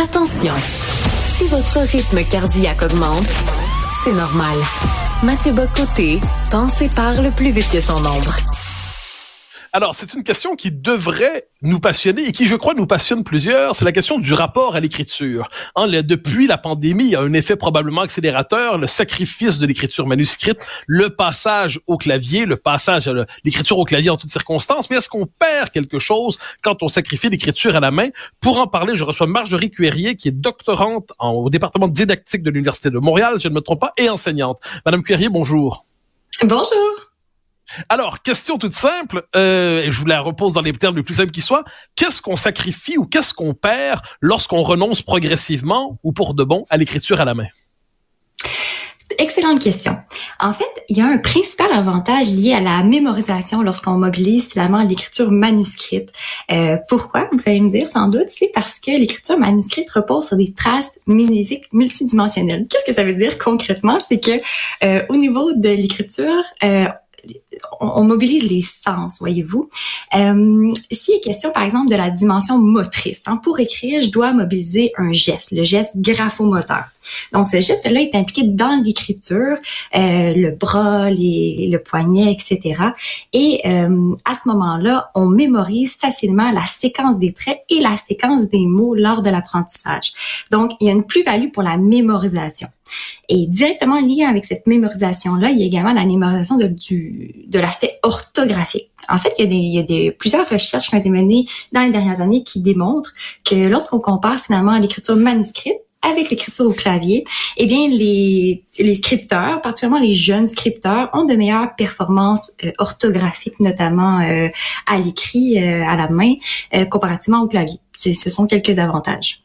Attention, si votre rythme cardiaque augmente, c'est normal. Mathieu Bocoté pense et parle plus vite que son ombre. Alors, c'est une question qui devrait nous passionner et qui, je crois, nous passionne plusieurs. C'est la question du rapport à l'écriture. Depuis la pandémie, il y a un effet probablement accélérateur, le sacrifice de l'écriture manuscrite, le passage au clavier, le passage à l'écriture au clavier en toutes circonstances. Mais est-ce qu'on perd quelque chose quand on sacrifie l'écriture à la main? Pour en parler, je reçois Marjorie Cuerrier, qui est doctorante au département de didactique de l'Université de Montréal, je ne me trompe pas, et enseignante. Madame Cuerrier, bonjour. Bonjour. Alors, question toute simple, et je vous la repose dans les termes les plus simples qui soient, qu'est-ce qu'on sacrifie ou qu'est-ce qu'on perd lorsqu'on renonce progressivement ou pour de bon à l'écriture à la main? Excellente question. En fait, il y a un principal avantage lié à la mémorisation lorsqu'on mobilise finalement l'écriture manuscrite. Pourquoi? Vous allez me dire sans doute, c'est parce que l'écriture manuscrite repose sur des traces mnésiques multidimensionnelles. Qu'est-ce que ça veut dire concrètement? C'est que au niveau de l'écriture, on mobilise les sens, voyez-vous. S'il est question, par exemple, de la dimension motrice, pour écrire, je dois mobiliser un geste, le geste graphomoteur. Donc, ce geste-là est impliqué dans l'écriture, le bras, le poignet, etc. Et à ce moment-là, on mémorise facilement la séquence des traits et la séquence des mots lors de l'apprentissage. Donc, il y a une plus-value pour la mémorisation. Et directement lié avec cette mémorisation-là, il y a également la mémorisation de l'aspect orthographique. En fait, il y a plusieurs recherches qui ont été menées dans les dernières années qui démontrent que lorsqu'on compare finalement l'écriture manuscrite avec l'écriture au clavier, eh bien, les scripteurs, particulièrement les jeunes scripteurs, ont de meilleures performances orthographiques, notamment à l'écrit, à la main, comparativement au clavier. Ce sont quelques avantages.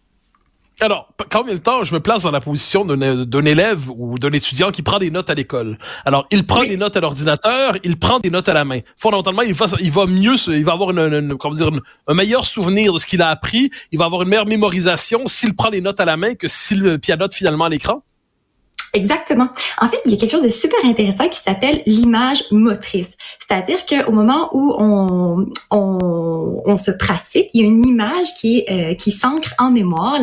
Alors, combien de temps je me place dans la position d'un élève ou d'un étudiant qui prend des notes à l'école? Alors, il prend des notes à l'ordinateur, il prend des notes à la main. Fondamentalement, il va avoir un meilleur souvenir de ce qu'il a appris, il va avoir une meilleure mémorisation s'il prend des notes à la main que s'il pianote finalement à l'écran. Exactement. En fait, il y a quelque chose de super intéressant qui s'appelle l'image motrice. C'est-à-dire qu'au moment où on se pratique, il y a une image qui s'ancre en mémoire,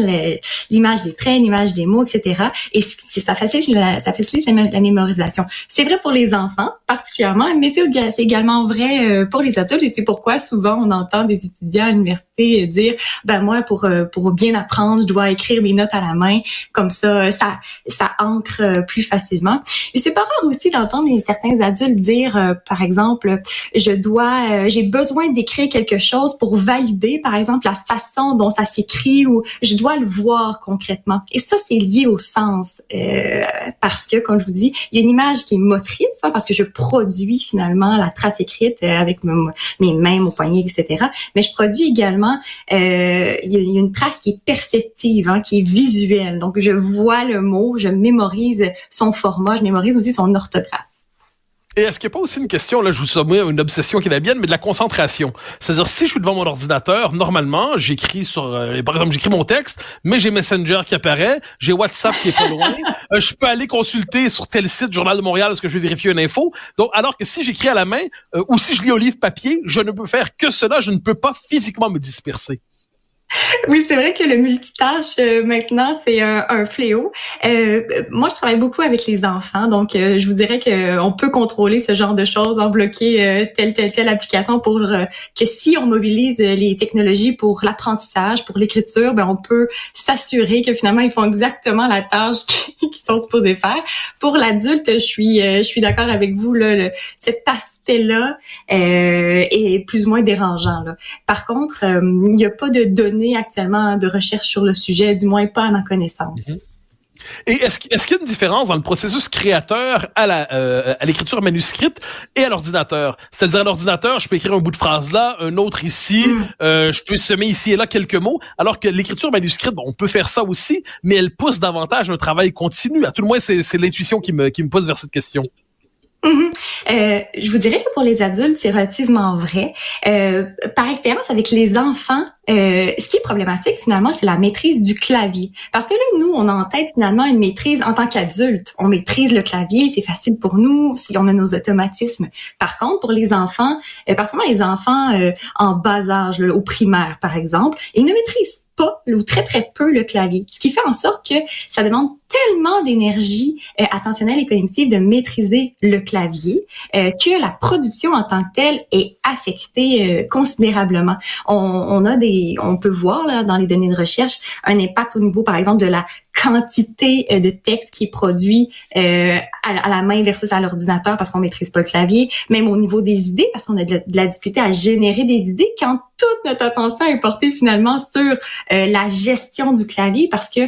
l'image des traits, l'image des mots, etc. Et ça facilite la mémorisation. C'est vrai pour les enfants particulièrement, mais c'est également vrai pour les adultes. Et c'est pourquoi souvent on entend des étudiants à l'université dire « Ben moi, pour bien apprendre, je dois écrire mes notes à la main. Comme ça, ça ancre plus facilement. » Mais c'est pas rare aussi d'entendre certains adultes dire, par exemple, j'ai besoin d'écrire quelque chose pour valider, par exemple, la façon dont ça s'écrit ou je dois le voir concrètement. Et ça, c'est lié au sens parce que, comme je vous dis, il y a une image qui est motrice parce que je produis finalement la trace écrite avec mes mains, mon poignet, etc. Mais je produis également, il y a une trace qui est perceptive, qui est visuelle. Donc, je vois le mot, je mémorise son format, je mémorise aussi son orthographe. Et est-ce qu'il n'y a pas aussi une question, là, je vous somme une obsession qui est la mienne, mais de la concentration? C'est-à-dire, si je suis devant mon ordinateur, normalement, j'écris par exemple, j'écris mon texte, mais j'ai Messenger qui apparaît, j'ai WhatsApp qui est pas loin, je peux aller consulter sur tel site, Journal de Montréal, est-ce que je vais vérifier une info? Donc, alors que si j'écris à la main, ou si je lis au livre papier, je ne peux faire que cela, je ne peux pas physiquement me disperser. Oui, c'est vrai que le multitâche, maintenant, c'est un fléau. Moi, je travaille beaucoup avec les enfants, donc je vous dirais qu'on peut contrôler ce genre de choses, bloquer telle application pour que si on mobilise les technologies pour l'apprentissage, pour l'écriture, on peut s'assurer que finalement, ils font exactement la tâche qu'ils sont supposés faire. Pour l'adulte, je suis d'accord avec vous, là, cet aspect-là est plus ou moins dérangeant, là. Par contre, il n'y a pas de données actuellement de recherche sur le sujet, du moins pas à ma connaissance. Mm-hmm. Et est-ce qu'il y a une différence dans le processus créateur à l'écriture manuscrite et à l'ordinateur? C'est-à-dire, à l'ordinateur, je peux écrire un bout de phrase là, un autre ici, je peux semer ici et là quelques mots, alors que l'écriture manuscrite, on peut faire ça aussi, mais elle pousse davantage un travail continu. À tout le moins, c'est l'intuition qui me pousse vers cette question. Mm-hmm. Je vous dirais que pour les adultes, c'est relativement vrai. Par expérience avec les enfants, Ce qui est problématique, finalement, c'est la maîtrise du clavier. Parce que là, nous, on a en tête, finalement, une maîtrise en tant qu'adulte. On maîtrise le clavier, c'est facile pour nous, si on a nos automatismes. Par contre, pour les enfants, particulièrement les enfants en bas âge, là, au primaire, par exemple, ils ne maîtrisent pas ou très, très peu le clavier. Ce qui fait en sorte que ça demande tellement d'énergie attentionnelle et cognitive de maîtriser le clavier que la production en tant que telle est affectée considérablement. On peut voir là, dans les données de recherche un impact au niveau, par exemple, de la quantité de texte qui est produit à la main versus à l'ordinateur parce qu'on maîtrise pas le clavier, même au niveau des idées parce qu'on a de la difficulté à générer des idées quand toute notre attention est portée finalement sur la gestion du clavier parce que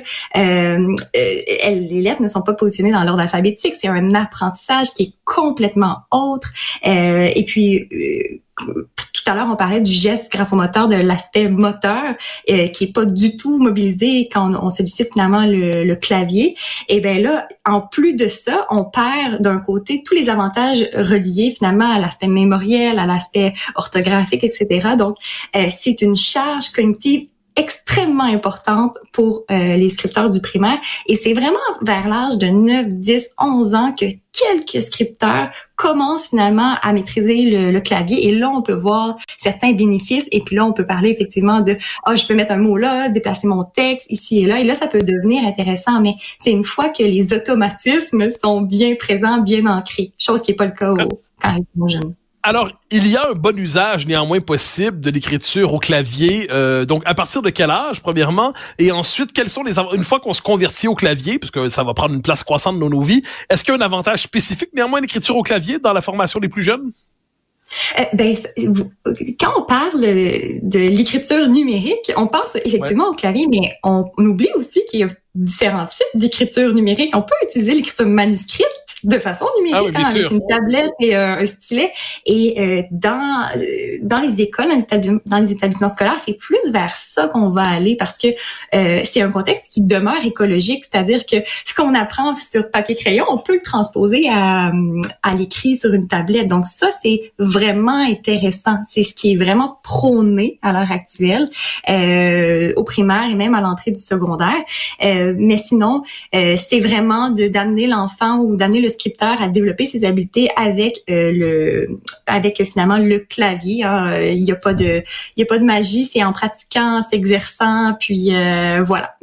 les lettres ne sont pas positionnées dans l'ordre alphabétique, c'est un apprentissage qui est complètement autre et puis tout à l'heure, on parlait du geste graphomoteur, de l'aspect moteur qui est pas du tout mobilisé quand on sollicite finalement le clavier. Et ben là, en plus de ça, on perd d'un côté tous les avantages reliés finalement à l'aspect mémoriel, à l'aspect orthographique, etc. Donc, c'est une charge cognitive extrêmement importante pour les scripteurs du primaire. Et c'est vraiment vers l'âge de 9, 10, 11 ans que quelques scripteurs commencent finalement à maîtriser le clavier. Et là, on peut voir certains bénéfices. Et puis là, on peut parler effectivement de « Ah, je peux mettre un mot là, déplacer mon texte ici et là. » Et là, ça peut devenir intéressant. Mais c'est une fois que les automatismes sont bien présents, bien ancrés. Chose qui n'est pas le cas quand ils sont jeunes. Alors, il y a un bon usage néanmoins possible de l'écriture au clavier. Donc, à partir de quel âge, premièrement? Et ensuite, quels sont les avantages? Une fois qu'on se convertit au clavier, puisque ça va prendre une place croissante dans nos vies, est-ce qu'il y a un avantage spécifique néanmoins à l'écriture au clavier dans la formation des plus jeunes? Quand on parle de l'écriture numérique, on pense effectivement au clavier, mais on oublie aussi qu'il y a différents types d'écriture numérique. On peut utiliser l'écriture manuscrite de façon numérique, avec une tablette et un stylet. Et dans les écoles, dans les établissements scolaires, c'est plus vers ça qu'on va aller parce que c'est un contexte qui demeure écologique, c'est-à-dire que ce qu'on apprend sur papier-crayon, on peut le transposer à l'écrit sur une tablette. Donc ça, c'est vraiment intéressant. C'est ce qui est vraiment prôné à l'heure actuelle, au primaire et même à l'entrée du secondaire. Mais sinon, c'est vraiment d'amener l'enfant ou d'amener le scripteur à développer ses habiletés avec finalement le clavier. Hein. Il y a pas de magie, c'est en pratiquant, en s'exerçant, puis voilà.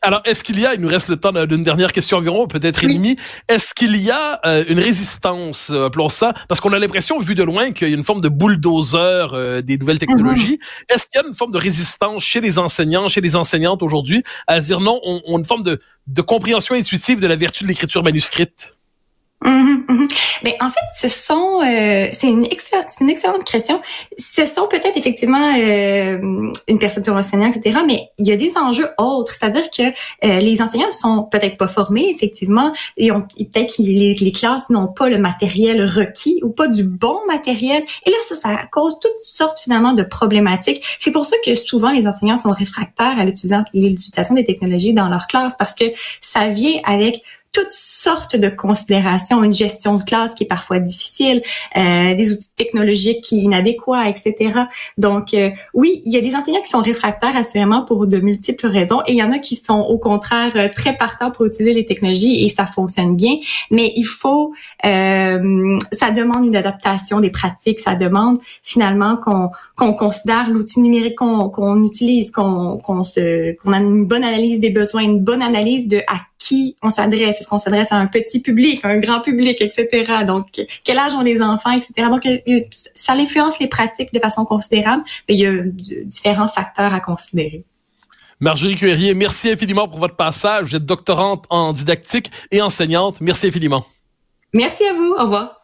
Alors, est-ce qu'il y a, il nous reste le temps d'une dernière question environ, peut-être et demie, est-ce qu'il y a une résistance, appelons ça, parce qu'on a l'impression, vu de loin, qu'il y a une forme de bulldozer des nouvelles technologies. Est-ce qu'il y a une forme de résistance chez les enseignants, chez les enseignantes aujourd'hui, à dire non, on a une forme de compréhension intuitive de la vertu de l'écriture manuscrite? Mais en fait, c'est une excellente question. Ce sont peut-être effectivement une perception enseignant, etc. Mais il y a des enjeux autres, c'est-à-dire que les enseignants ne sont peut-être pas formés, effectivement, et peut-être que les classes n'ont pas le matériel requis ou pas du bon matériel. Et là, ça cause toutes sortes finalement de problématiques. C'est pour ça que souvent les enseignants sont réfractaires à l'utilisation des technologies dans leur classe parce que ça vient avec toutes sortes de considérations, une gestion de classe qui est parfois difficile, des outils technologiques qui inadéquats, etc. Donc, oui, il y a des enseignants qui sont réfractaires, assurément, pour de multiples raisons, et il y en a qui sont, au contraire, très partants pour utiliser les technologies, et ça fonctionne bien, mais il faut... ça demande une adaptation des pratiques, ça demande, finalement, qu'on considère l'outil numérique qu'on utilise, qu'on a une bonne analyse des besoins, une bonne analyse de à qui on s'adresse. Est-ce qu'on s'adresse à un petit public, à un grand public, etc. Donc, quel âge ont les enfants, etc. Donc, ça influence les pratiques de façon considérable, mais il y a différents facteurs à considérer. Marjorie Cuerrier, merci infiniment pour votre passage. Vous êtes doctorante en didactique et enseignante. Merci infiniment. Merci à vous. Au revoir.